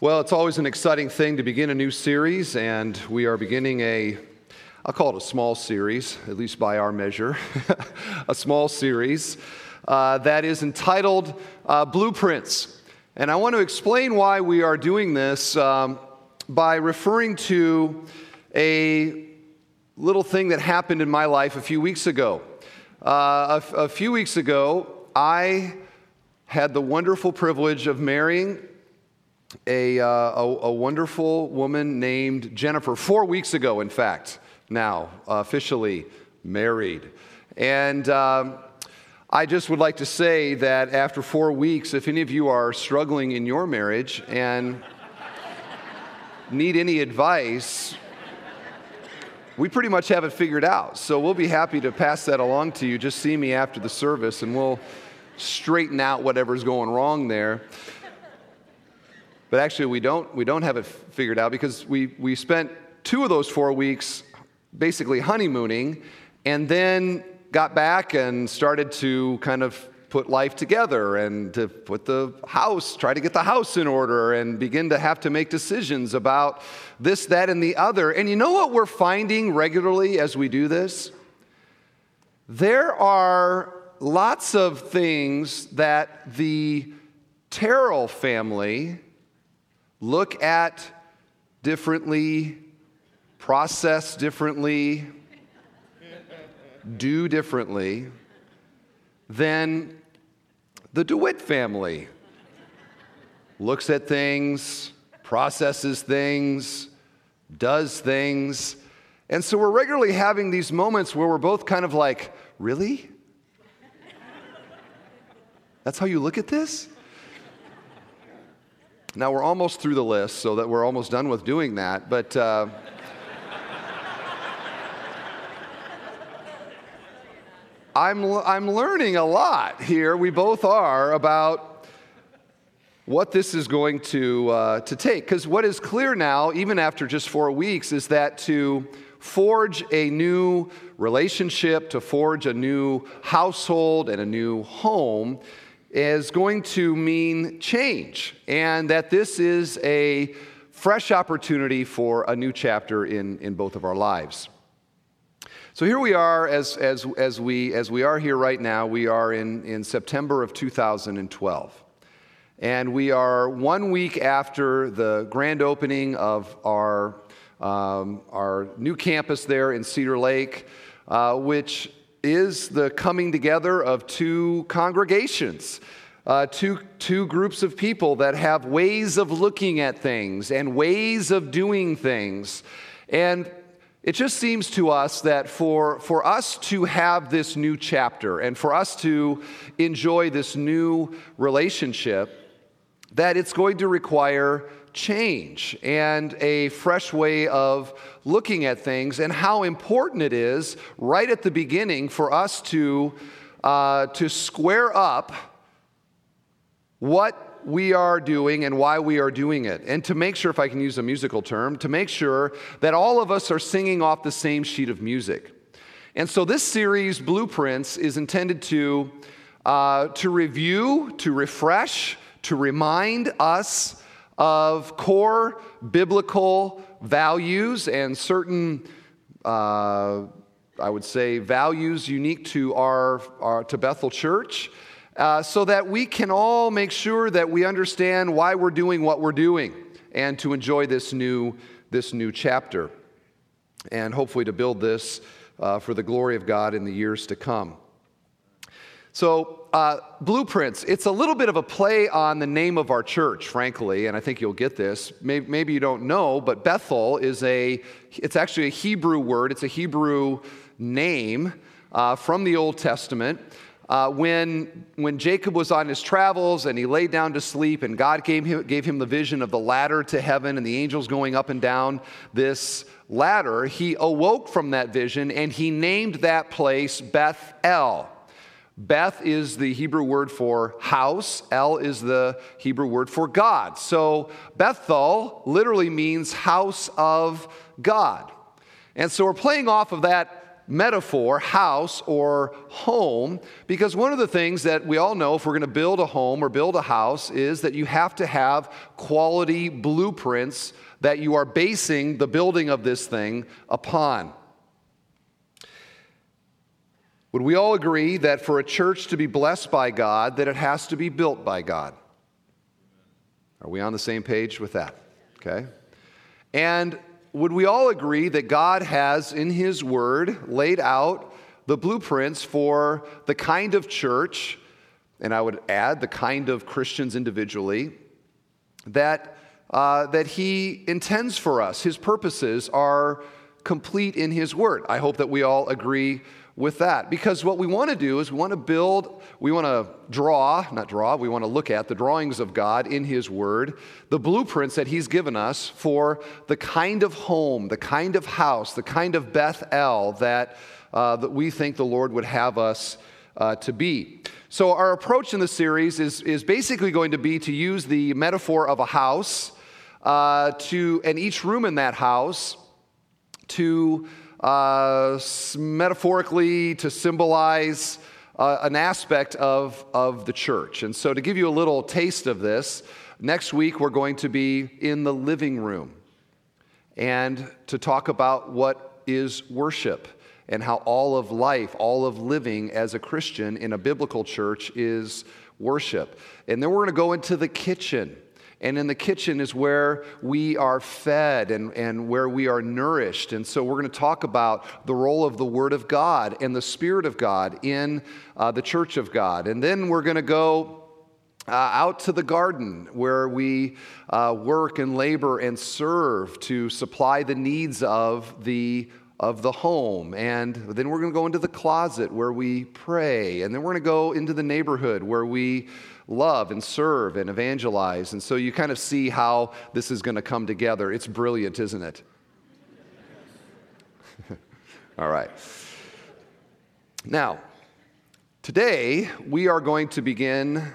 Well, it's always an exciting thing to begin a new series, and we are beginning I'll call it a small series, at least by our measure, a small series that is entitled Blueprints. And I want to explain why we are doing this by referring to a little thing that happened in my life a few weeks ago. A few weeks ago, I had the wonderful privilege of marrying a wonderful woman named Jennifer. 4 weeks ago, in fact, now officially married. And I just would like to say that after 4 weeks, if any of you are struggling in your marriage and need any advice, we pretty much have it figured out. So we'll be happy to pass that along to you. Just see me after the service and we'll straighten out whatever's going wrong there. But actually, we don't have it figured out, because we spent 2 of those 4 weeks basically honeymooning, and then got back and started to kind of put life together and to put try to get the house in order and begin to have to make decisions about this, that, and the other. And you know what we're finding regularly as we do this? There are lots of things that the Terrell family look at differently, process differently, do differently than the DeWitt family looks at things, processes things, does things. And so we're regularly having these moments where we're both kind of like, really? That's how you look at this? Now, we're almost through the list, so that we're almost done with doing that, but I'm learning a lot here. We both are, about what this is going to take, because what is clear now, even after just 4 weeks, is that to forge a new relationship, to forge a new household and a new home is going to mean change, and that this is a fresh opportunity for a new chapter in both of our lives. So here we are, as we are here right now. We are in September of 2012, and we are 1 week after the grand opening of our new campus there in Cedar Lake, which is the coming together of 2 congregations, two groups of people that have ways of looking at things and ways of doing things. And it just seems to us that for us to have this new chapter and for us to enjoy this new relationship, that it's going to require change and a fresh way of looking at things, and how important it is right at the beginning for us to square up what we are doing and why we are doing it, and to make sure, if I can use a musical term, to make sure that all of us are singing off the same sheet of music. And so this series, Blueprints, is intended to review, to refresh, to remind us of core biblical values and certain, I would say, values unique to to Bethel Church, so that we can all make sure that we understand why we're doing what we're doing, and to enjoy this new chapter, and hopefully to build this for the glory of God in the years to come. So, Blueprints, it's a little bit of a play on the name of our church, frankly, and I think you'll get this. Maybe you don't know, but Bethel it's actually a Hebrew word. It's a Hebrew name from the Old Testament. When Jacob was on his travels and he lay down to sleep, and God gave him the vision of the ladder to heaven and the angels going up and down this ladder, he awoke from that vision and he named that place Bethel. Beth is the Hebrew word for house. El is the Hebrew word for God. So Bethel literally means house of God. And so we're playing off of that metaphor, house or home, because one of the things that we all know if we're going to build a home or build a house is that you have to have quality blueprints that you are basing the building of this thing upon. Would we all agree that for a church to be blessed by God, that it has to be built by God? Are we on the same page with that? Okay. And would we all agree that God has, in His Word, laid out the blueprints for the kind of church, and I would add the kind of Christians individually, that He intends for us? His purposes are complete in His Word. I hope that we all agree with that, because what we want to do is we want to look at the drawings of God in His Word, the blueprints that He's given us for the kind of home, the kind of house, the kind of Bethel that we think the Lord would have us to be. So our approach in the series is basically going to be to use the metaphor of a house and each room in that house to metaphorically to symbolize an aspect of the church. And so to give you a little taste of this, next week we're going to be in the living room and to talk about what is worship and how all of life, all of living as a Christian in a biblical church is worship. And then we're going to go into the kitchen. And in the kitchen is where we are fed and where we are nourished. And so we're going to talk about the role of the Word of God and the Spirit of God in the Church of God. And then we're going to go out to the garden where we work and labor and serve to supply the needs of the home. And then we're going to go into the closet where we pray. And then we're going to go into the neighborhood where we love and serve and evangelize. And so you kind of see how this is going to come together. It's brilliant, isn't it? All right. Now, today we are going to begin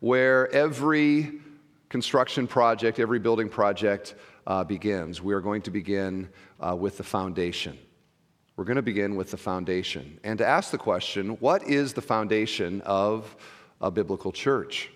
where every construction project, every building project begins. We are going to begin with the foundation. We're going to begin with the foundation. And to ask the question, what is the foundation of a biblical church?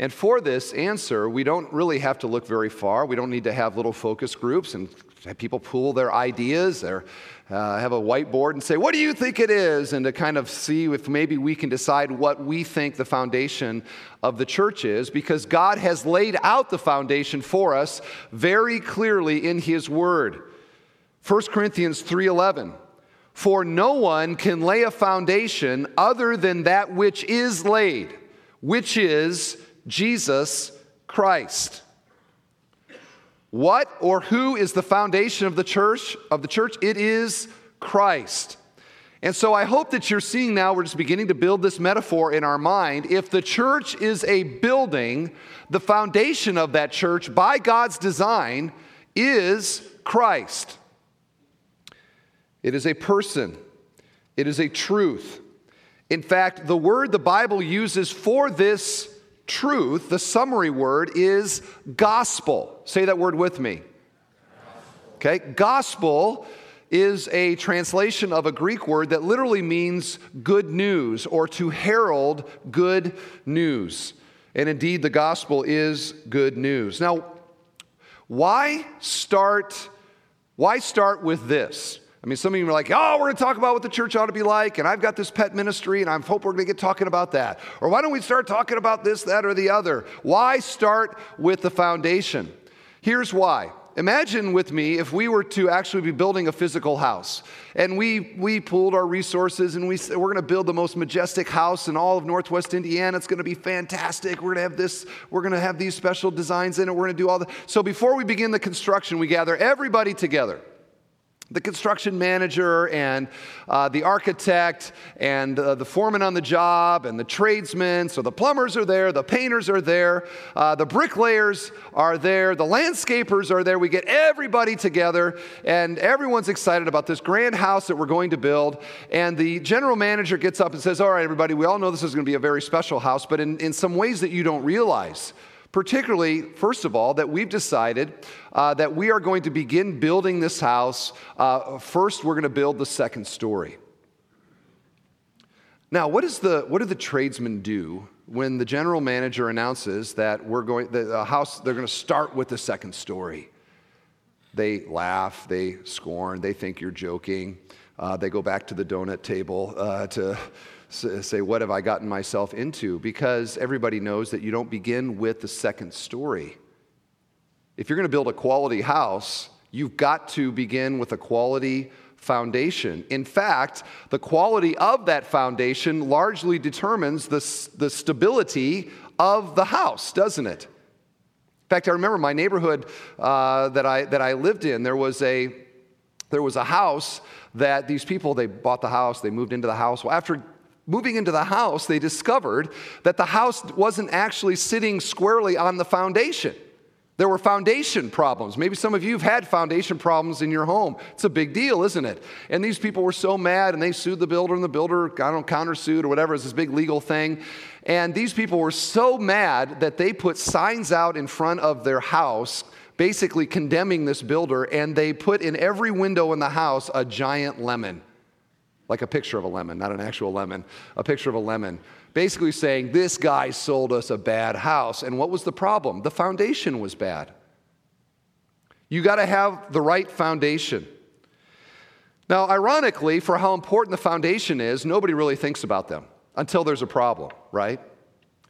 And for this answer, we don't really have to look very far. We don't need to have little focus groups and have people pool their ideas or have a whiteboard and say, what do you think it is? And to kind of see if maybe we can decide what we think the foundation of the church is, because God has laid out the foundation for us very clearly in His Word. 1 Corinthians 3:11. For no one can lay a foundation other than that which is laid, which is Jesus Christ. What or who is the foundation of the church? It is Christ. And so I hope that you're seeing now, we're just beginning to build this metaphor in our mind. If the church is a building, the foundation of that church by God's design is Christ. It is a person. It is a truth. In fact, the word the Bible uses for this truth, the summary word, is gospel. Say that word with me. Gospel. Okay, gospel is a translation of a Greek word that literally means good news or to herald good news. And indeed, the gospel is good news. Now, why start with this? I mean, some of you are like, oh, we're going to talk about what the church ought to be like, and I've got this pet ministry, and I hope we're going to get talking about that. Or why don't we start talking about this, that, or the other? Why start with the foundation? Here's why. Imagine with me if we were to actually be building a physical house, and we pooled our resources, and we're going to build the most majestic house in all of Northwest Indiana. It's going to be fantastic. We're going to have this. We're going to have these special designs in it. We're going to do all that. So before we begin the construction, we gather everybody together. The construction manager and the architect and the foreman on the job and the tradesmen. So the plumbers are there, the painters are there, the bricklayers are there, the landscapers are there. We get everybody together and everyone's excited about this grand house that we're going to build. And the general manager gets up and says, all right, everybody, we all know this is going to be a very special house, but in some ways that you don't realize. Particularly, first of all, that we've decided that we are going to begin building this house. First, we're going to build the second story. Now, what do the tradesmen do when the general manager announces that they're going to start with the second story? They laugh, they scorn, they think you're joking. They go back to the donut table to say, what have I gotten myself into? Because everybody knows that you don't begin with the second story. If you're going to build a quality house, you've got to begin with a quality foundation. In fact, the quality of that foundation largely determines the stability of the house, doesn't it? In fact, I remember my neighborhood that I lived in. There was a house that these people, they bought the house, they moved into the house. Well, after moving into the house, they discovered that the house wasn't actually sitting squarely on the foundation. There were foundation problems. Maybe some of you have had foundation problems in your home. It's a big deal, isn't it? And these people were so mad, and they sued the builder, and the builder, I don't know, countersued or whatever. It's this big legal thing. And these people were so mad that they put signs out in front of their house basically condemning this builder, and they put in every window in the house a giant lemon, like a picture of a lemon, not an actual lemon, a picture of a lemon, basically saying, this guy sold us a bad house. And what was the problem? The foundation was bad. You got to have the right foundation. Now, ironically, for how important the foundation is, nobody really thinks about them until there's a problem, right?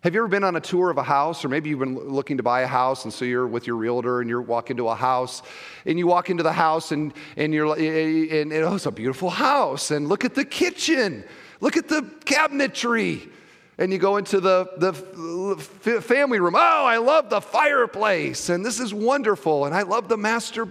Have you ever been on a tour of a house, or maybe you've been looking to buy a house, and so you're with your realtor, and you walk into a house, and you walk into the house, and oh, it's a beautiful house, and look at the kitchen, look at the cabinetry, and you go into the family room, oh, I love the fireplace, and this is wonderful, and I love the master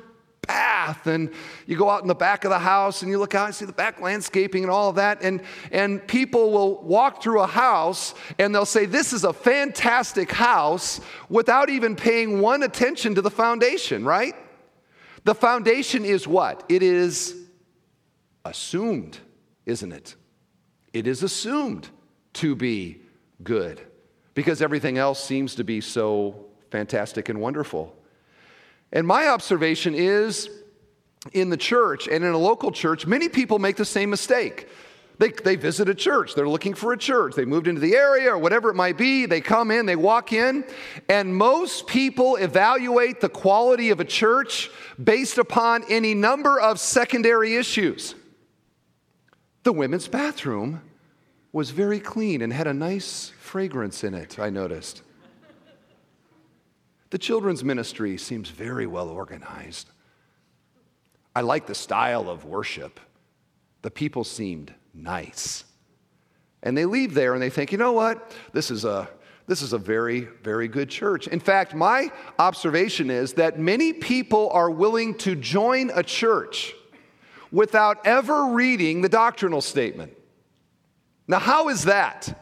bath, and you go out in the back of the house, and you look out and see the back landscaping and all of that, and people will walk through a house, and they'll say, this is a fantastic house, without even paying one attention to the foundation, right? The foundation is what? It is assumed, isn't it? It is assumed to be good, because everything else seems to be so fantastic and wonderful. And my observation is, in the church and in a local church, many people make the same mistake. They visit a church. They're looking for a church. They moved into the area or whatever it might be. They come in, they walk in, and most people evaluate the quality of a church based upon any number of secondary issues. The women's bathroom was very clean and had a nice fragrance in it, I noticed. The children's ministry seems very well organized. I like the style of worship. The people seemed nice. And they leave there and they think, you know what? This is a very, very good church. In fact, my observation is that many people are willing to join a church without ever reading the doctrinal statement. Now, how is that?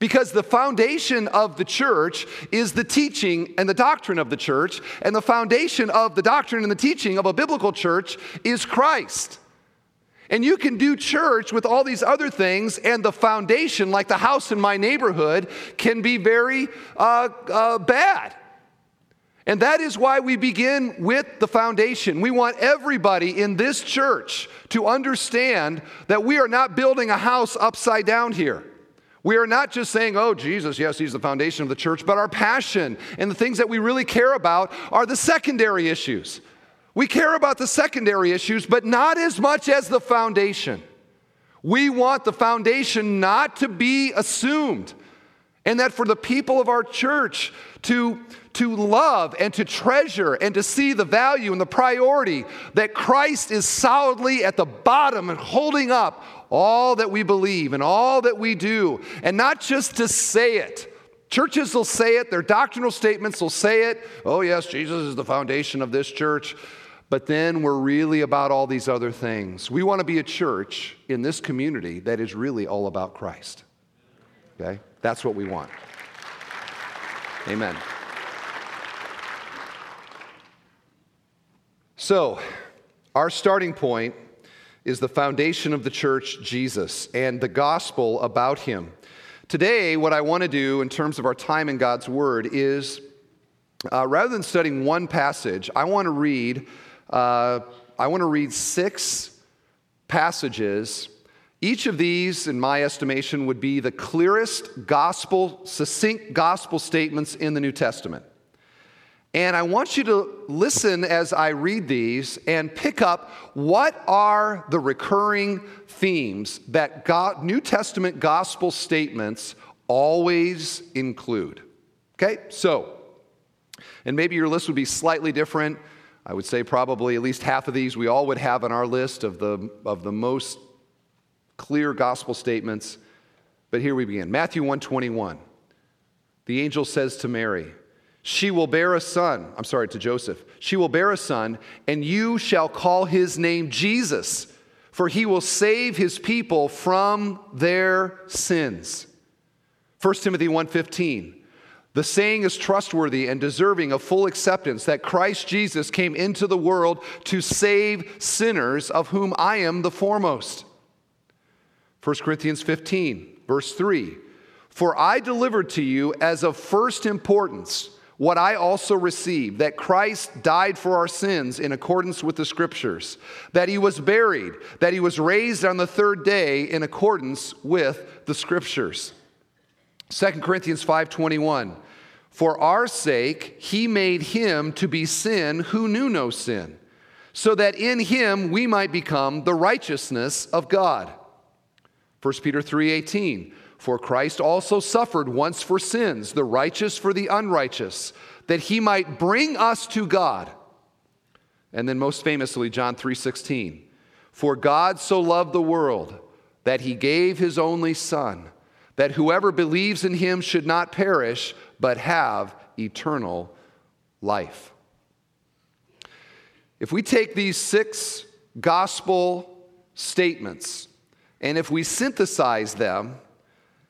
Because the foundation of the church is the teaching and the doctrine of the church, and the foundation of the doctrine and the teaching of a biblical church is Christ. And you can do church with all these other things, and the foundation, like the house in my neighborhood, can be very bad. And that is why we begin with the foundation. We want everybody in this church to understand that we are not building a house upside down here. We are not just saying, oh, Jesus, yes, he's the foundation of the church, but our passion and the things that we really care about are the secondary issues. We care about the secondary issues, but not as much as the foundation. We want the foundation not to be assumed, and that for the people of our church to love and to treasure and to see the value and the priority that Christ is solidly at the bottom and holding up all that we believe and all that we do, and not just to say it. Churches will say it, their doctrinal statements will say it, oh yes, Jesus is the foundation of this church, but then we're really about all these other things. We want to be a church in this community that is really all about Christ, okay? That's what we want. Amen. So, our starting point is the foundation of the church, Jesus, and the gospel about him. Today, what I want to do in terms of our time in God's Word is, rather than studying one passage, I want to read six passages. Each of these, in my estimation, would be the clearest succinct gospel statements in the New Testament. And I want you to listen as I read these and pick up what are the recurring themes that New Testament gospel statements always include. Okay? So, and maybe your list would be slightly different. I would say probably at least half of these we all would have on our list of the most clear gospel statements. But here we begin. Matthew 1:21. The angel says to Mary, she will bear a son. I'm sorry, to Joseph. She will bear a son, and you shall call his name Jesus, for he will save his people from their sins. 1 Timothy 1:15. The saying is trustworthy and deserving of full acceptance that Christ Jesus came into the world to save sinners, of whom I am the foremost. 1 Corinthians 15, verse 3. For I delivered to you as of first importance what I also received, that Christ died for our sins in accordance with the Scriptures, that he was buried, that he was raised on the third day in accordance with the Scriptures. 2 Corinthians 5:21, for our sake he made him to be sin who knew no sin, so that in him we might become the righteousness of God. 1 Peter 3:18, for Christ also suffered once for sins, the righteous for the unrighteous, that he might bring us to God. And then most famously, John 3:16, for God so loved the world that he gave his only Son, that whoever believes in him should not perish, but have eternal life. If we take these six gospel statements, and if we synthesize them,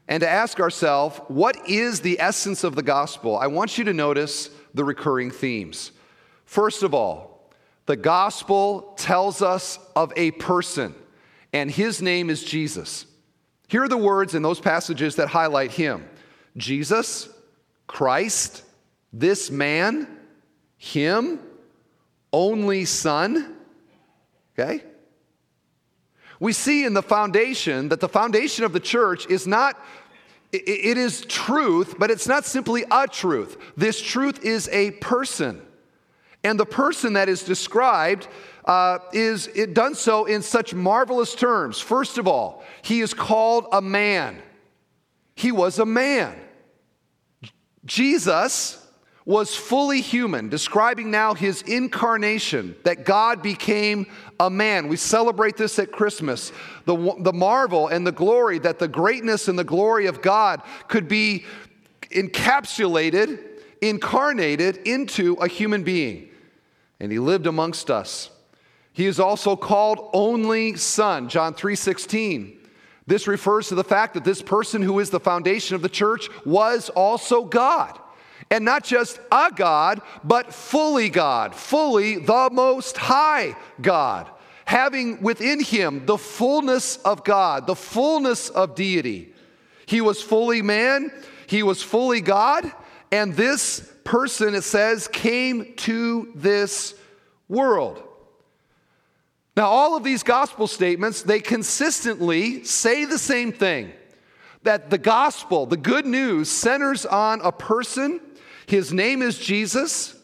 and to ask ourselves, what is the essence of the gospel? I want you to notice the recurring themes. First of all, the gospel tells us of a person, and his name is Jesus. Here are the words in those passages that highlight him. Jesus, Christ, this man, him, only Son. Okay? We see in the foundation that the foundation of the church is not, it is truth, but it's not simply a truth. This truth is a person. And the person that is described is it done so in such marvelous terms. First of all, he is called a man. He was a man. Jesus was fully human, describing now his incarnation, that God became a man. We celebrate this at Christmas, the marvel and the glory that the greatness and the glory of God could be encapsulated, incarnated into a human being. And he lived amongst us. He is also called only Son, John 3:16. This refers to the fact that this person who is the foundation of the church was also God. And not just a God, but fully God, fully the Most High God, having within him the fullness of God, the fullness of deity. He was fully man, he was fully God, and this person, it says, came to this world. Now, all of these gospel statements, they consistently say the same thing, that the gospel, the good news, centers on a person. His name is Jesus,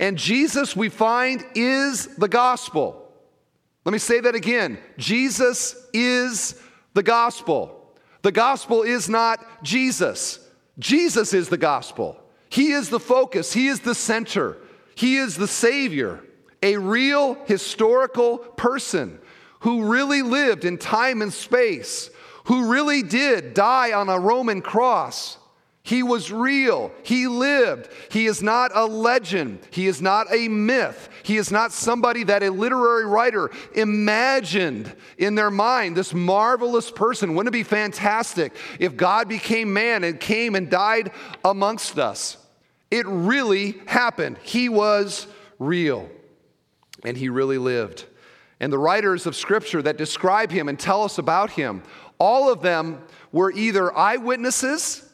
and Jesus, we find, is the gospel. Let me say that again. Jesus is the gospel. The gospel is not Jesus. Jesus is the gospel. He is the focus. He is the center. He is the Savior, a real historical person who really lived in time and space, who really did die on a Roman cross. He was real. He lived. He is not a legend. He is not a myth. He is not somebody that a literary writer imagined in their mind, this marvelous person. Wouldn't it be fantastic if God became man and came and died amongst us? It really happened. He was real, and he really lived. And the writers of Scripture that describe him and tell us about him, all of them were either eyewitnesses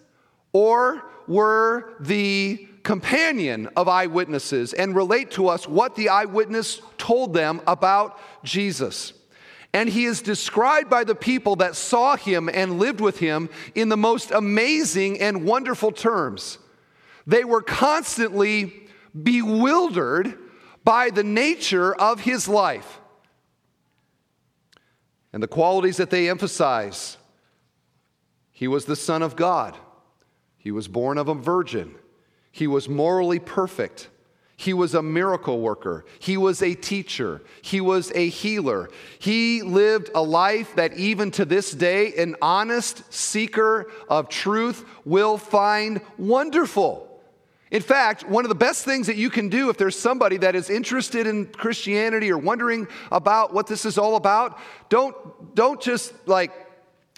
or were the companion of eyewitnesses and relate to us what the eyewitness told them about Jesus. And he is described by the people that saw him and lived with him in the most amazing and wonderful terms. They were constantly bewildered by the nature of his life and the qualities that they emphasize. He was the Son of God. He was born of a virgin. He was morally perfect. He was a miracle worker. He was a teacher. He was a healer. He lived a life that even to this day, an honest seeker of truth will find wonderful. In fact, one of the best things that you can do if there's somebody that is interested in Christianity or wondering about what this is all about, don't just like,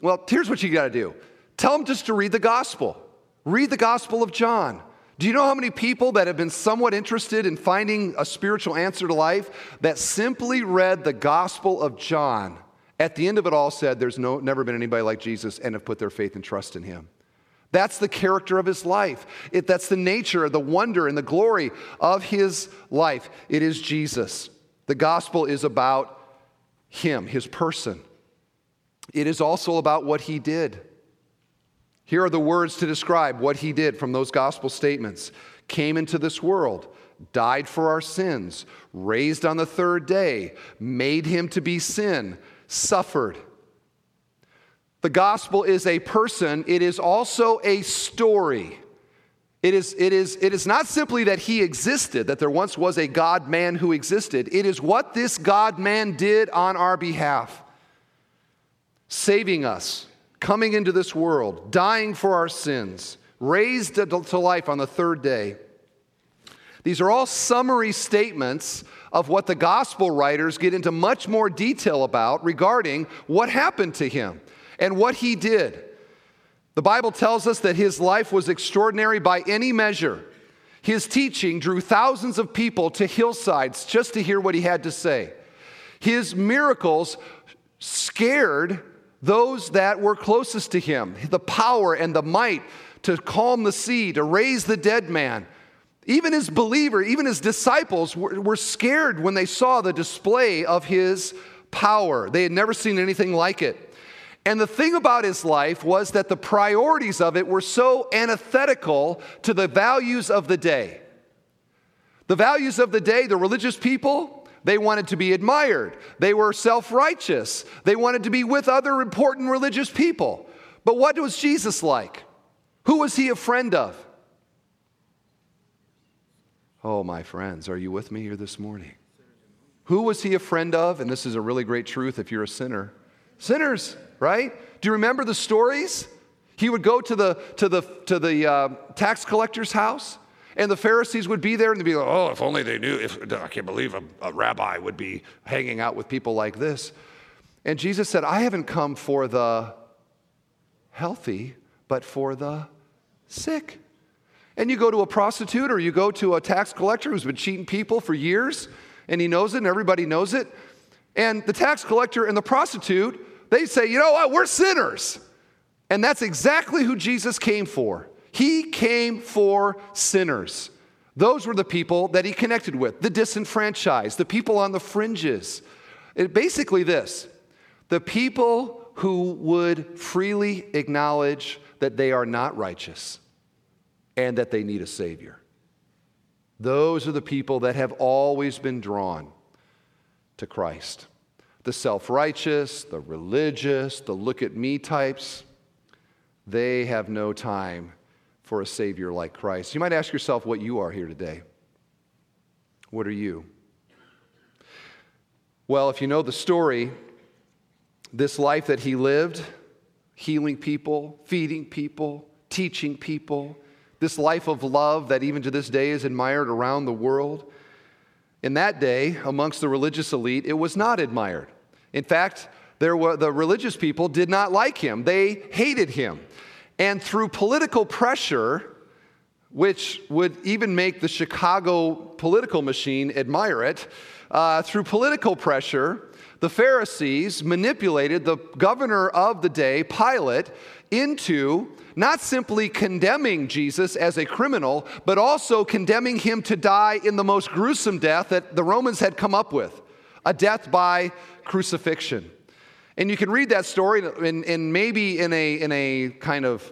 well, here's what you got to do. Tell them just to read the gospel. Read the gospel of John. Do you know how many people that have been somewhat interested in finding a spiritual answer to life that simply read the Gospel of John, at the end of it all said, there's never been anybody like Jesus, and have put their faith and trust in him? That's the character of his life. That's the nature, the wonder, and the glory of his life. It is Jesus. The gospel is about him, his person. It is also about what he did. Here are the words to describe what he did from those gospel statements. Came into this world, died for our sins, raised on the third day, made him to be sin, suffered. The gospel is a person. It is also a story. It is not simply that he existed, that there once was a God-man who existed. It is what this God-man did on our behalf, saving us, coming into this world, dying for our sins, raised to life on the third day. These are all summary statements of what the gospel writers get into much more detail about regarding what happened to him and what he did. The Bible tells us that his life was extraordinary by any measure. His teaching drew thousands of people to hillsides just to hear what he had to say. His miracles scared those that were closest to him, the power and the might to calm the sea, to raise the dead man. Even his disciples were scared when they saw the display of his power. They had never seen anything like it. And the thing about his life was that the priorities of it were so antithetical to the values of the day. The values of the day, the religious people, they wanted to be admired. They were self-righteous. They wanted to be with other important religious people. But what was Jesus like? Who was he a friend of? Oh, my friends, are you with me here this morning? Who was he a friend of? And this is a really great truth if you're a sinner. Sinners, right? Do you remember the stories? He would go to the tax collector's house. And the Pharisees would be there, and they'd be like, oh, if only they knew. I can't believe a rabbi would be hanging out with people like this. And Jesus said, I haven't come for the healthy, but for the sick. And you go to a prostitute or you go to a tax collector who's been cheating people for years, and he knows it, and everybody knows it. And the tax collector and the prostitute, they say, you know what, we're sinners. And that's exactly who Jesus came for. He came for sinners. Those were the people that he connected with, the disenfranchised, the people on the fringes. Basically this, the people who would freely acknowledge that they are not righteous and that they need a Savior. Those are the people that have always been drawn to Christ. The self-righteous, the religious, the look-at-me types, they have no time for a Savior like Christ. You might ask yourself what you are here today. What are you? Well, if you know the story, this life that he lived, healing people, feeding people, teaching people, this life of love that even to this day is admired around the world, in that day, amongst the religious elite, it was not admired. In fact, the religious people did not like him. They hated him. And through political pressure, which would even make the Chicago political machine admire it, through political pressure, the Pharisees manipulated the governor of the day, Pilate, into not simply condemning Jesus as a criminal, but also condemning him to die in the most gruesome death that the Romans had come up with, a death by crucifixion. And you can read that story, and maybe in a kind of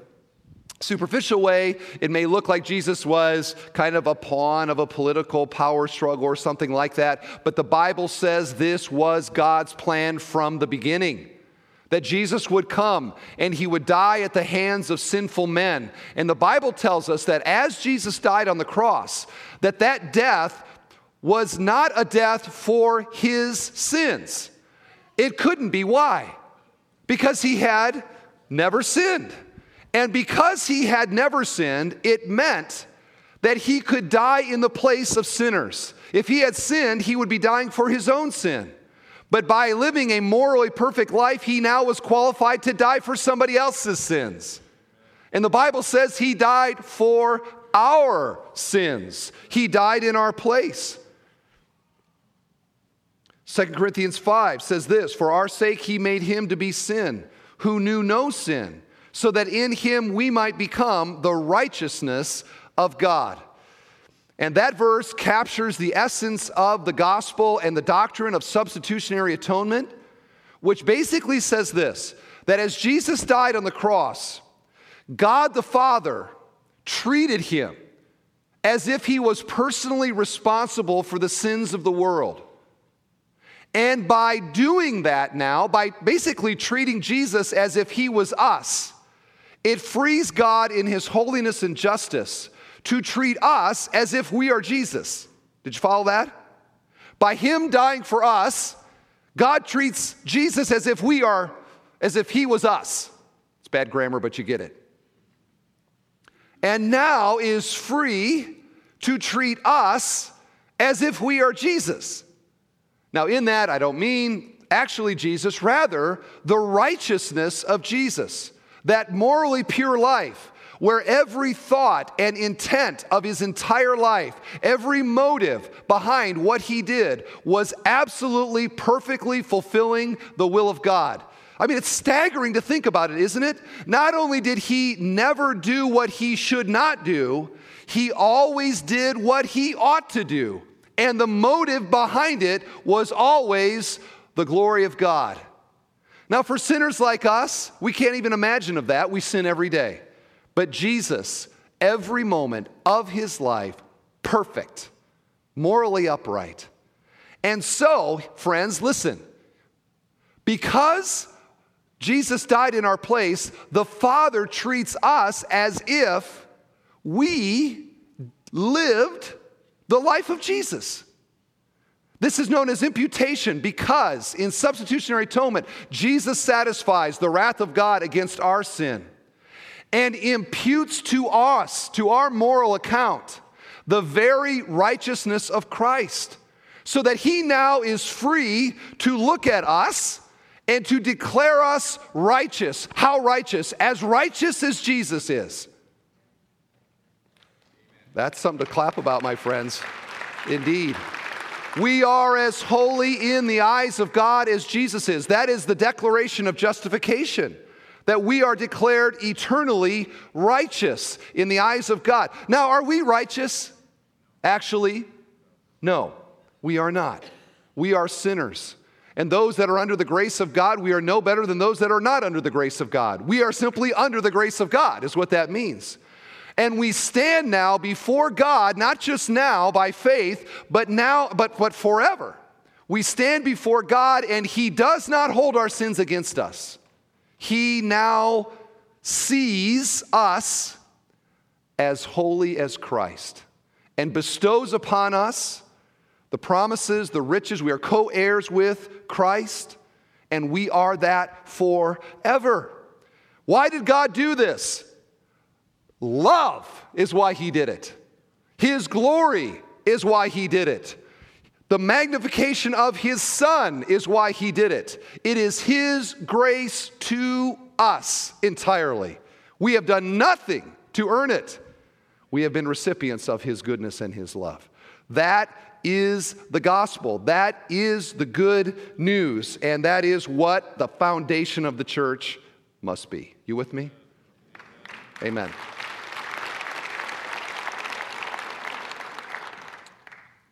superficial way, it may look like Jesus was kind of a pawn of a political power struggle or something like that, but the Bible says this was God's plan from the beginning, that Jesus would come and he would die at the hands of sinful men. And the Bible tells us that as Jesus died on the cross, that death was not a death for his sins. It couldn't be. Why? Because he had never sinned. And because he had never sinned, it meant that he could die in the place of sinners. If he had sinned, he would be dying for his own sin. But by living a morally perfect life, he now was qualified to die for somebody else's sins. And the Bible says he died for our sins. He died in our place. 2 Corinthians 5 says this, "For our sake he made him to be sin, who knew no sin, so that in him we might become the righteousness of God." And that verse captures the essence of the gospel and the doctrine of substitutionary atonement, which basically says this, that as Jesus died on the cross, God the Father treated him as if he was personally responsible for the sins of the world. And by doing that now, by basically treating Jesus as if he was us, it frees God in his holiness and justice to treat us as if we are Jesus. Did you follow that? By him dying for us, God treats Jesus as if he was us. It's bad grammar, but you get it. And now is free to treat us as if we are Jesus. Now in that, I don't mean actually Jesus, rather the righteousness of Jesus, that morally pure life, where every thought and intent of his entire life, every motive behind what he did was absolutely, perfectly fulfilling the will of God. I mean, it's staggering to think about it, isn't it? Not only did he never do what he should not do, he always did what he ought to do. And the motive behind it was always the glory of God. Now, for sinners like us, we can't even imagine of that. We sin every day. But Jesus, every moment of his life, perfect, morally upright. And so, friends, listen. Because Jesus died in our place, the Father treats us as if we lived the life of Jesus. This is known as imputation because in substitutionary atonement, Jesus satisfies the wrath of God against our sin and imputes to us, to our moral account, the very righteousness of Christ, so that he now is free to look at us and to declare us righteous. How righteous? As righteous as Jesus is. That's something to clap about, my friends. Indeed. We are as holy in the eyes of God as Jesus is. That is the declaration of justification, that we are declared eternally righteous in the eyes of God. Now, are we righteous? Actually, no, we are not. We are sinners. And those that are under the grace of God, we are no better than those that are not under the grace of God. We are simply under the grace of God, is what that means. And we stand now before God, not just now by faith, but now, but forever. We stand before God and he does not hold our sins against us. He now sees us as holy as Christ and bestows upon us the promises, the riches. We are co-heirs with Christ and we are that forever. Why did God do this? Love is why he did it. His glory is why he did it. The magnification of his Son is why he did it. It is his grace to us entirely. We have done nothing to earn it. We have been recipients of his goodness and his love. That is the gospel. That is the good news. And that is what the foundation of the church must be. You with me? Amen.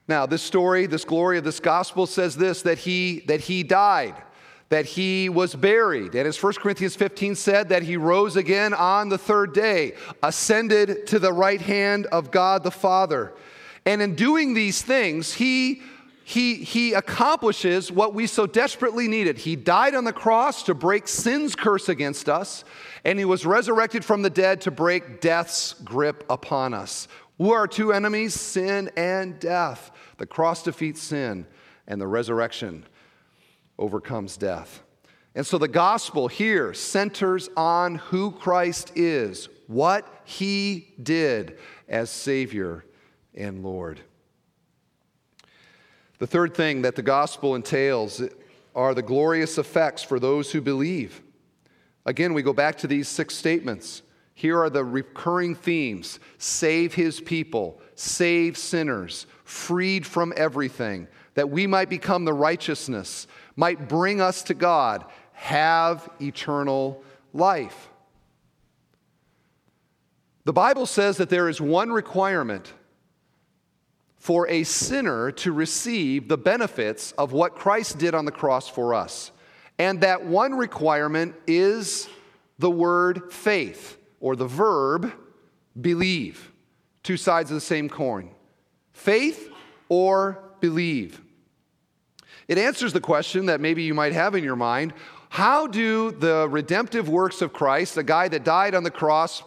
Now, this story, this glory of this gospel says this, that he died, that he was buried. And as 1 Corinthians 15 said, that he rose again on the third day, ascended to the right hand of God the Father. And in doing these things, he accomplishes what we so desperately needed. He died on the cross to break sin's curse against us, and he was resurrected from the dead to break death's grip upon us. Who are our two enemies? Sin and death. The cross defeats sin, and the resurrection overcomes death. And so the gospel here centers on who Christ is, what he did as Savior and Lord. The third thing that the gospel entails are the glorious effects for those who believe. Again, we go back to these six statements. Here are the recurring themes: save his people, save sinners, freed from everything, that we might become the righteousness, might bring us to God, have eternal life. The Bible says that there is one requirement for a sinner to receive the benefits of what Christ did on the cross for us. And that one requirement is the word faith, or the verb believe. Two sides of the same coin. Faith or believe. It answers the question that maybe you might have in your mind: how do the redemptive works of Christ, the guy that died on the cross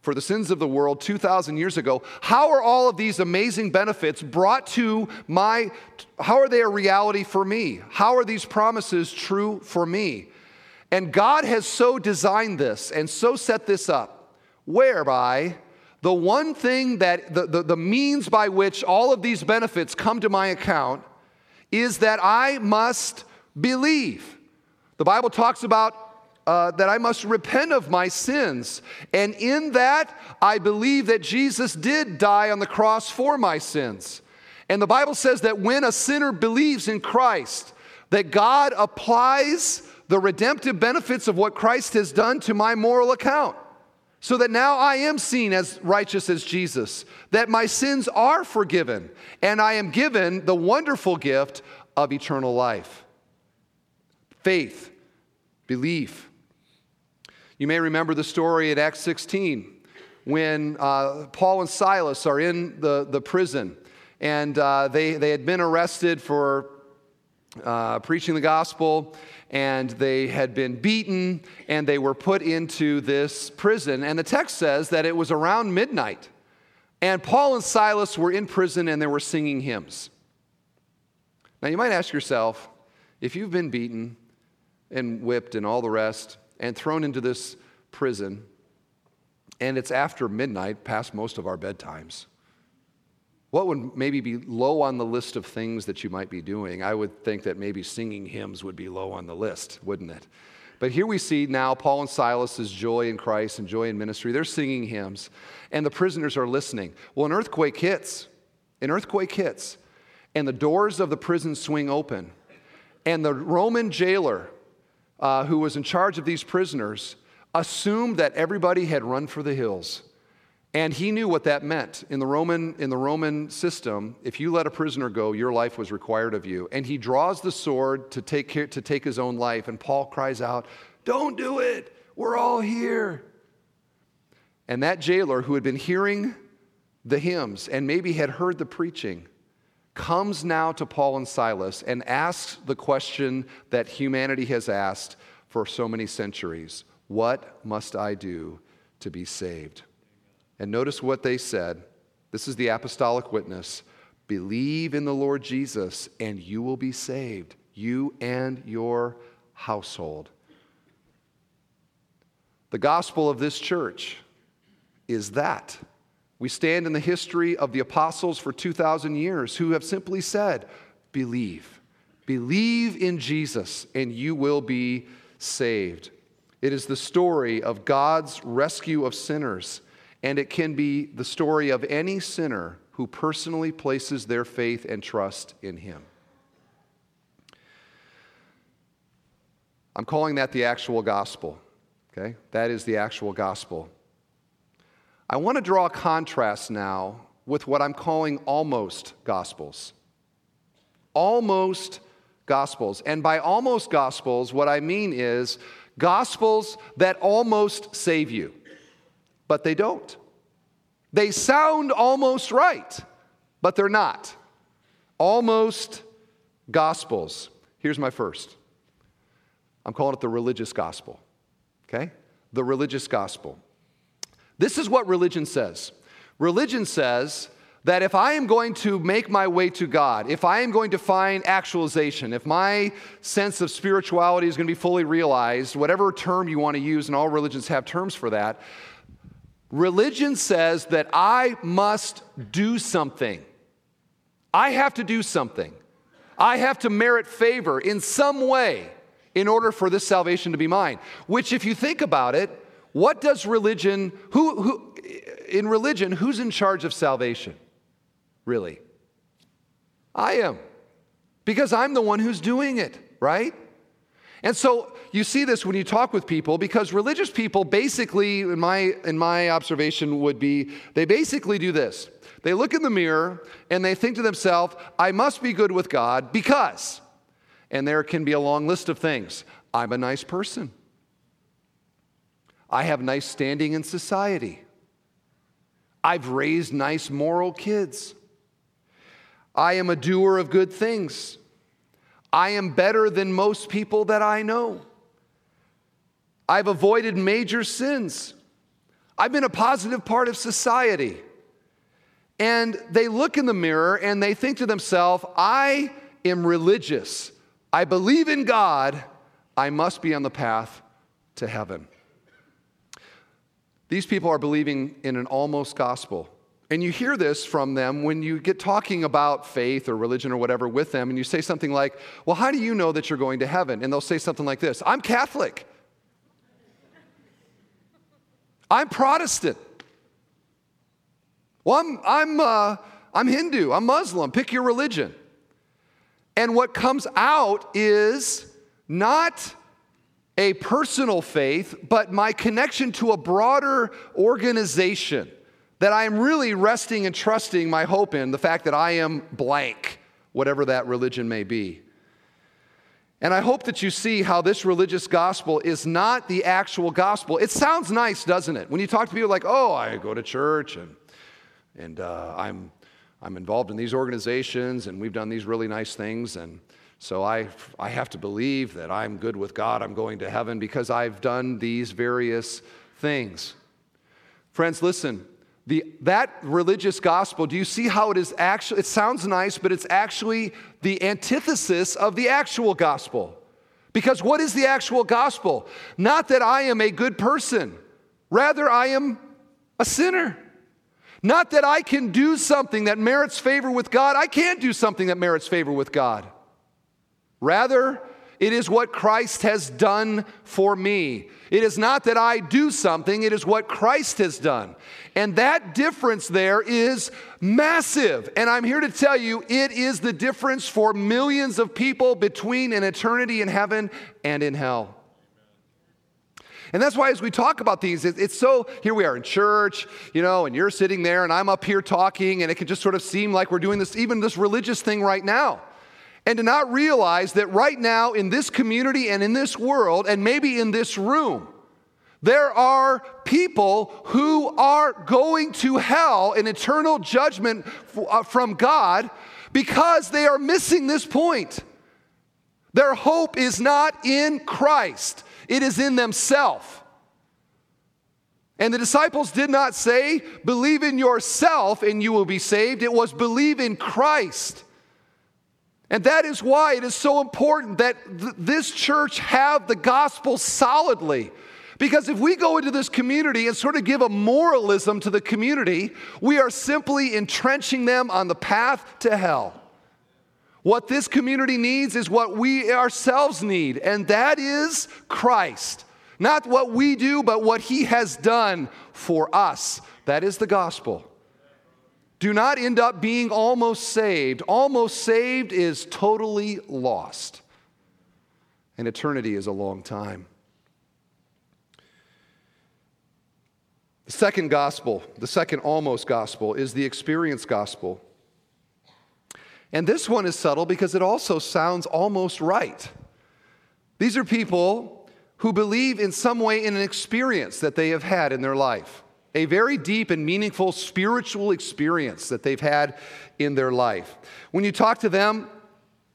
for the sins of the world 2,000 years ago, how are all of these amazing benefits brought to my, how are they a reality for me? How are these promises true for me? And God has so designed this and so set this up, whereby the one thing that, the means by which all of these benefits come to my account is that I must believe. The Bible talks about that I must repent of my sins. And in that, I believe that Jesus did die on the cross for my sins. And the Bible says that when a sinner believes in Christ, that God applies the redemptive benefits of what Christ has done to my moral account, so that now I am seen as righteous as Jesus, that my sins are forgiven, and I am given the wonderful gift of eternal life. Faith, belief. You may remember the story in Acts 16 when Paul and Silas are in the prison, and they had been arrested for preaching the gospel, and they had been beaten, and they were put into this prison. And the text says that it was around midnight, and Paul and Silas were in prison, and they were singing hymns. Now you might ask yourself, if you've been beaten and whipped and all the rest, and thrown into this prison, and it's after midnight, past most of our bedtimes, what would maybe be low on the list of things that you might be doing? I would think that maybe singing hymns would be low on the list, wouldn't it? But here we see now Paul and Silas's joy in Christ and joy in ministry. They're singing hymns, and the prisoners are listening. Well, an earthquake hits. An earthquake hits, and the doors of the prison swing open, and the Roman jailer, who was in charge of these prisoners, assumed that everybody had run for the hills. And he knew what that meant. In the Roman system, if you let a prisoner go, your life was required of you. And he draws the sword to take his own life. And Paul cries out, "Don't do it. We're all here." And that jailer, who had been hearing the hymns and maybe had heard the preaching, comes now to Paul and Silas and asks the question that humanity has asked for so many centuries: what must I do to be saved? And notice what they said. This is the apostolic witness: believe in the Lord Jesus and you will be saved, you and your household. The gospel of this church is that. We stand in the history of the apostles for 2,000 years who have simply said, believe. Believe in Jesus and you will be saved. It is the story of God's rescue of sinners, and it can be the story of any sinner who personally places their faith and trust in him. I'm calling that the actual gospel, okay? That is the actual gospel. I want to draw a contrast now with what I'm calling almost gospels. Almost gospels. And by almost gospels, what I mean is gospels that almost save you, but they don't. They sound almost right, but they're not. Almost gospels. Here's my first. I'm calling it the religious gospel, okay? The religious gospel. This is what religion says. Religion says that if I am going to make my way to God, if I am going to find actualization, if my sense of spirituality is going to be fully realized, whatever term you want to use, and all religions have terms for that, religion says that I must do something. I have to do something. I have to merit favor in some way in order for this salvation to be mine. Which, if you think about it, what does religion, in religion, who's in charge of salvation? Really? I am. Because I'm the one who's doing it, right? And so you see this when you talk with people, because religious people basically, in my observation, would be, they basically do this. They look in the mirror and they think to themselves, I must be good with God because, and there can be a long list of things. I'm a nice person. I have nice standing in society. I've raised nice moral kids. I am a doer of good things. I am better than most people that I know. I've avoided major sins. I've been a positive part of society. And they look in the mirror and they think to themselves, I am religious. I believe in God. I must be on the path to heaven. These people are believing in an almost gospel. And you hear this from them when you get talking about faith or religion or whatever with them, and you say something like, well, how do you know that you're going to heaven? And they'll say something like this, I'm Catholic. I'm Protestant. Well, I'm Hindu. I'm Muslim. Pick your religion. And what comes out is not a personal faith, but my connection to a broader organization that I am really resting and trusting my hope in, the fact that I am blank, whatever that religion may be. And I hope that you see how this religious gospel is not the actual gospel. It sounds nice, doesn't it? When you talk to people like, oh, I go to church and I'm involved in these organizations and we've done these really nice things and so I have to believe that I'm good with God, I'm going to heaven because I've done these various things. Friends, listen, that religious gospel, do you see how it is actually, it sounds nice, but it's actually the antithesis of the actual gospel. Because what is the actual gospel? Not that I am a good person. Rather, I am a sinner. Not that I can do something that merits favor with God. I can't do something that merits favor with God. Rather, it is what Christ has done for me. It is not that I do something, it is what Christ has done. And that difference there is massive. And I'm here to tell you, it is the difference for millions of people between an eternity in heaven and in hell. And that's why as we talk about these, it's so, here we are in church, you know, and you're sitting there and I'm up here talking and it can just sort of seem like we're doing this, even this religious thing right now. And to not realize that right now in this community and in this world and maybe in this room, there are people who are going to hell in eternal judgment from God because they are missing this point. Their hope is not in Christ. It is in themselves. And the disciples did not say, believe in yourself and you will be saved. It was believe in Christ. And that is why it is so important that this church have the gospel solidly. Because if we go into this community and sort of give a moralism to the community, we are simply entrenching them on the path to hell. What this community needs is what we ourselves need, and that is Christ. Not what we do, but what he has done for us. That is the gospel. Do not end up being almost saved. Almost saved is totally lost. And eternity is a long time. The second gospel, the second almost gospel, is the experience gospel. And this one is subtle because it also sounds almost right. These are people who believe in some way in an experience that they have had in their life, a very deep and meaningful spiritual experience that they've had in their life. When you talk to them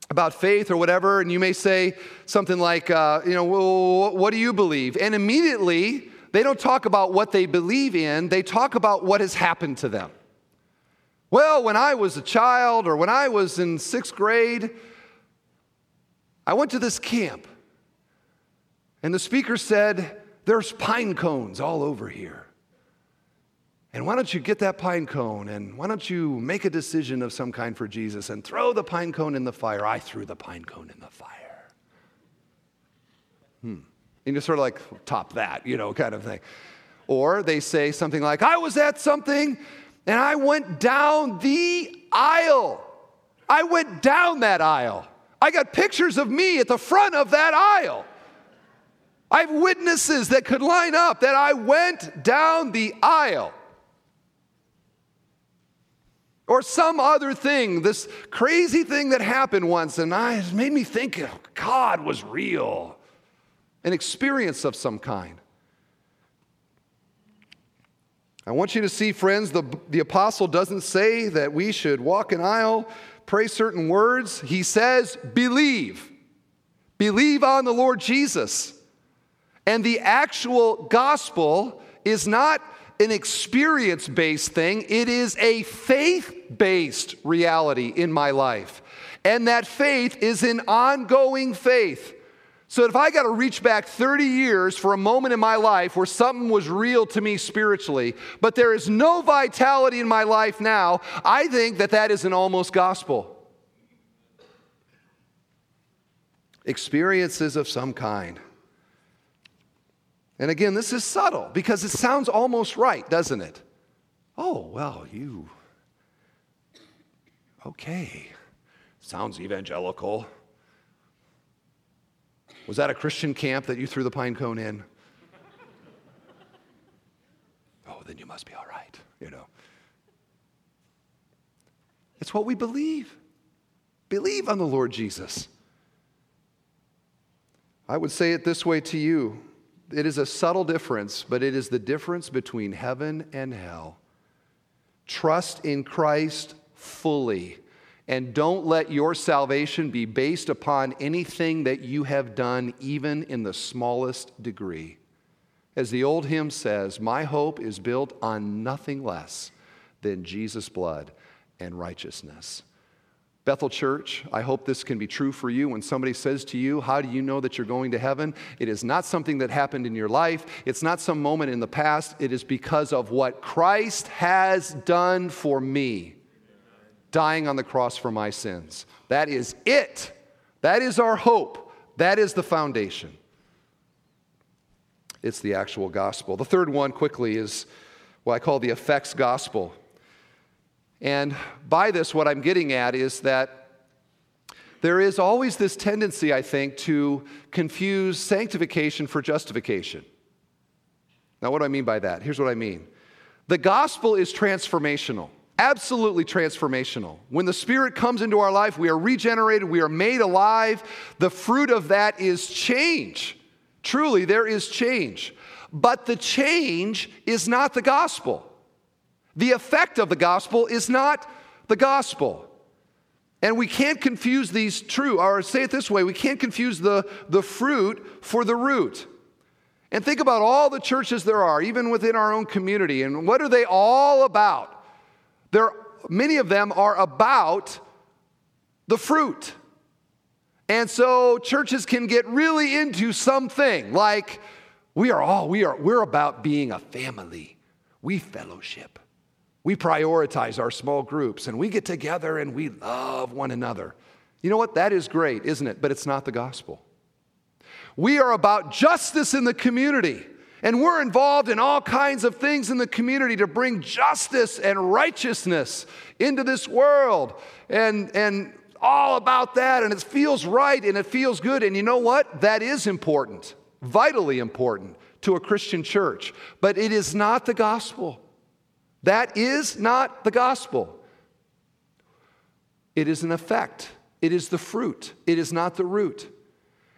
about faith or whatever, and you may say something like, well, what do you believe? And immediately, they don't talk about what they believe in. They talk about what has happened to them. Well, when I was a child or when I was in 6th grade, I went to this camp, and the speaker said, there's pine cones all over here. And why don't you get that pine cone, and why don't you make a decision of some kind for Jesus and throw the pine cone in the fire? I threw the pine cone in the fire. And you're sort of like, top that, kind of thing. Or they say something like, I was at something, and I went down the aisle. I went down that aisle. I got pictures of me at the front of that aisle. I have witnesses that could line up that I went down the aisle. Or some other thing, this crazy thing that happened once, and it made me think God was real. An experience of some kind. I want you to see, friends, the apostle doesn't say that we should walk an aisle, pray certain words. He says, believe. Believe on the Lord Jesus. And the actual gospel is not an experience-based thing. It is a faith-based reality in my life. And that faith is an ongoing faith. So if I got to reach back 30 years for a moment in my life where something was real to me spiritually, but there is no vitality in my life now, I think that is an almost gospel. Experiences of some kind. And again, this is subtle because it sounds almost right, doesn't it? Oh, well, okay, sounds evangelical. Was that a Christian camp that you threw the pine cone in? Oh, then you must be all right, It's what we believe. Believe on the Lord Jesus. I would say it this way to you. It is a subtle difference, but it is the difference between heaven and hell. Trust in Christ fully. And don't let your salvation be based upon anything that you have done, even in the smallest degree. As the old hymn says, my hope is built on nothing less than Jesus' blood and righteousness. Bethel Church, I hope this can be true for you. When somebody says to you, how do you know that you're going to heaven? It is not something that happened in your life. It's not some moment in the past. It is because of what Christ has done for me. Dying on the cross for my sins. That is it. That is our hope. That is the foundation. It's the actual gospel. The third one quickly is what I call the effects gospel. And by this, what I'm getting at is that there is always this tendency, I think, to confuse sanctification for justification. Now, what do I mean by that? Here's what I mean. The gospel is transformational. Absolutely transformational. When the Spirit comes into our life, we are regenerated, we are made alive. The fruit of that is change. Truly, there is change. But the change is not the gospel. The effect of the gospel is not the gospel. And we can't confuse these two, or say it this way, we can't confuse the fruit for the root. And think about all the churches there are, even within our own community, and what are they all about? Many of them are about the fruit. And so churches can get really into something like, we're about being a family. We fellowship. We prioritize our small groups, and we get together and we love one another. You know what? That is great, isn't it? But it's not the gospel. We are about justice in the community. And we're involved in all kinds of things in the community to bring justice and righteousness into this world. And all about that, and it feels right, and it feels good. And you know what? That is important, vitally important. to a Christian church. But it is not the gospel. That is not the gospel. It is an effect. It is the fruit. It is not the root.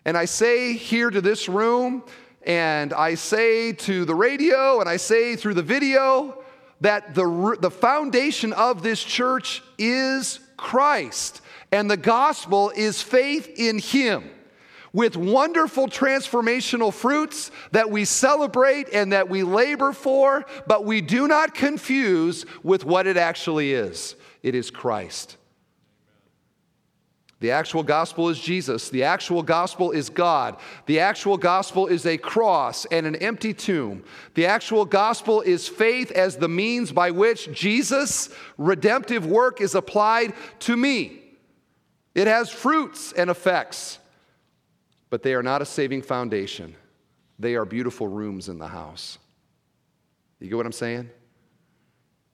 And I say here to this room, and I say to the radio, and I say through the video, that the foundation of this church is Christ. And the gospel is faith in Him, with wonderful transformational fruits that we celebrate and that we labor for, but we do not confuse with what it actually is. It is Christ. The actual gospel is Jesus. The actual gospel is God. The actual gospel is a cross and an empty tomb. The actual gospel is faith as the means by which Jesus' redemptive work is applied to me. It has fruits and effects, but they are not a saving foundation. They are beautiful rooms in the house. You get what I'm saying?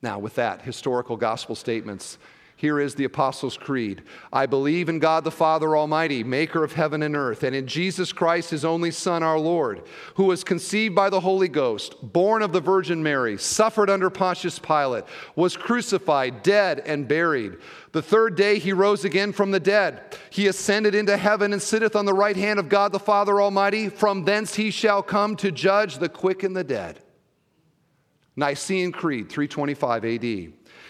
Now, with that, historical gospel statements, here is the Apostles' Creed. I believe in God the Father Almighty, maker of heaven and earth, and in Jesus Christ, His only Son, our Lord, who was conceived by the Holy Ghost, born of the Virgin Mary, suffered under Pontius Pilate, was crucified, dead, and buried. The third day He rose again from the dead. He ascended into heaven and sitteth on the right hand of God the Father Almighty. From thence He shall come to judge the quick and the dead. Nicene Creed, 325 AD.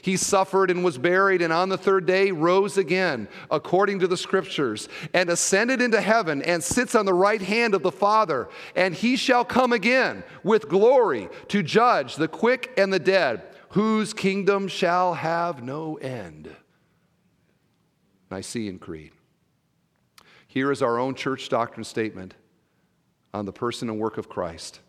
He suffered and was buried, and on the third day rose again, according to the Scriptures, and ascended into heaven, and sits on the right hand of the Father. And He shall come again with glory to judge the quick and the dead, whose kingdom shall have no end. Nicene Creed. Here is our own church doctrine statement on the person and work of Christ.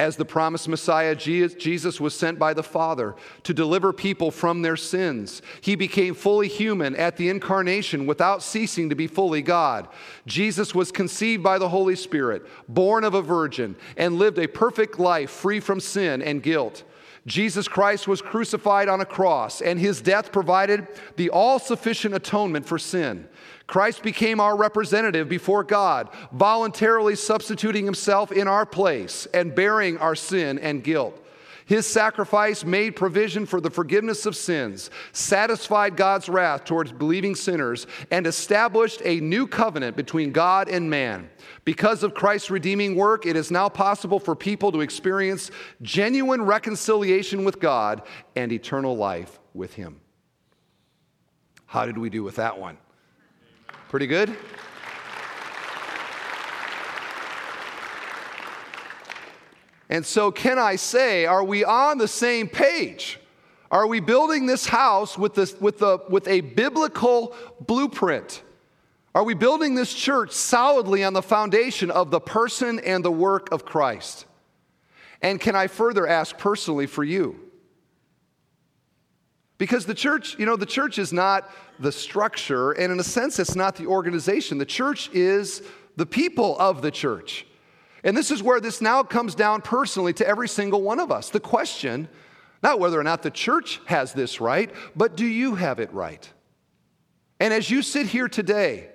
As the promised Messiah, Jesus was sent by the Father to deliver people from their sins. He became fully human at the incarnation without ceasing to be fully God. Jesus was conceived by the Holy Spirit, born of a virgin, and lived a perfect life free from sin and guilt. Jesus Christ was crucified on a cross, and His death provided the all-sufficient atonement for sin. Christ became our representative before God, voluntarily substituting Himself in our place and bearing our sin and guilt. His sacrifice made provision for the forgiveness of sins, satisfied God's wrath towards believing sinners, and established a new covenant between God and man. Because of Christ's redeeming work, it is now possible for people to experience genuine reconciliation with God and eternal life with Him. How did we do with that one? Pretty good? And so can I say, are we on the same page? Are we building this house with a biblical blueprint? Are we building this church solidly on the foundation of the person and the work of Christ? And can I further ask personally for you? Because the church, the church is not the structure, and in a sense, it's not the organization. The church is the people of the church. And this is where this now comes down personally to every single one of us. The question, not whether or not the church has this right, but do you have it right? And as you sit here today,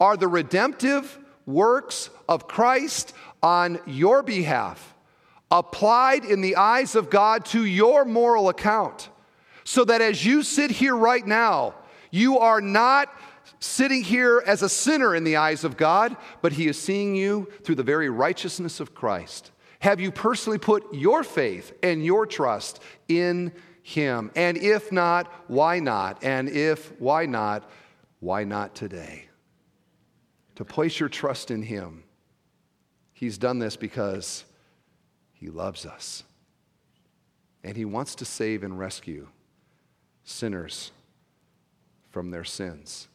are the redemptive works of Christ on your behalf applied in the eyes of God to your moral account, so that as you sit here right now, you are not sitting here as a sinner in the eyes of God, but He is seeing you through the very righteousness of Christ? Have you personally put your faith and your trust in Him? And if not, why not? And if why not today? To place your trust in Him. He's done this because He loves us, and He wants to save and rescue sinners from their sins.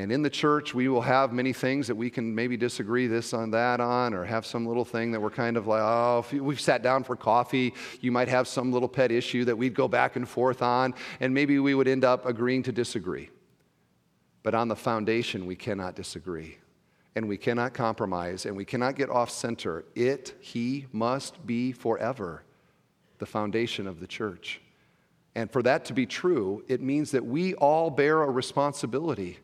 And in the church, we will have many things that we can maybe disagree this on, that on, or have some little thing that we're kind of like, oh, if we've sat down for coffee, you might have some little pet issue that we'd go back and forth on, and maybe we would end up agreeing to disagree. But on the foundation, we cannot disagree, and we cannot compromise, and we cannot get off center. He must be forever the foundation of the church. And for that to be true, it means that we all bear a responsibility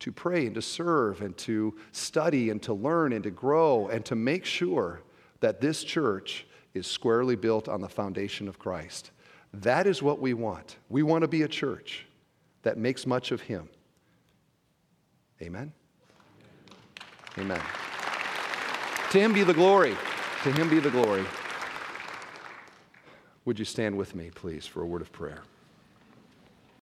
to pray and to serve and to study and to learn and to grow and to make sure that this church is squarely built on the foundation of Christ. That is what we want. We want to be a church that makes much of Him. Amen? Amen. To Him be the glory. To Him be the glory. Would you stand with me, please, for a word of prayer?